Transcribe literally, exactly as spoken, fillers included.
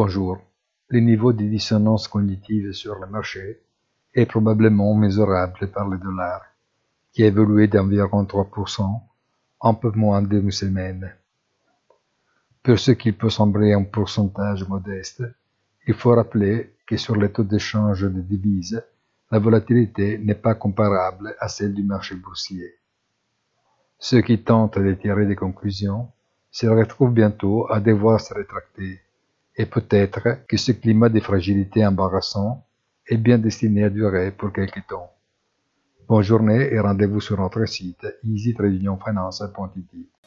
Bonjour, le niveau de dissonance cognitive sur le marché est probablement mesurable par le dollar, qui a évolué d'environ trois pour cent en peu moins d'une semaine. Pour ce qui peut sembler un pourcentage modeste, il faut rappeler que sur les taux d'échange de devises, la volatilité n'est pas comparable à celle du marché boursier. Ceux qui tentent de tirer des conclusions se retrouvent bientôt à devoir se rétracter, et peut-être que ce climat de fragilité embarrassant est bien destiné à durer pour quelque temps. Bonne journée et rendez-vous sur notre site easy tradition finance point I T.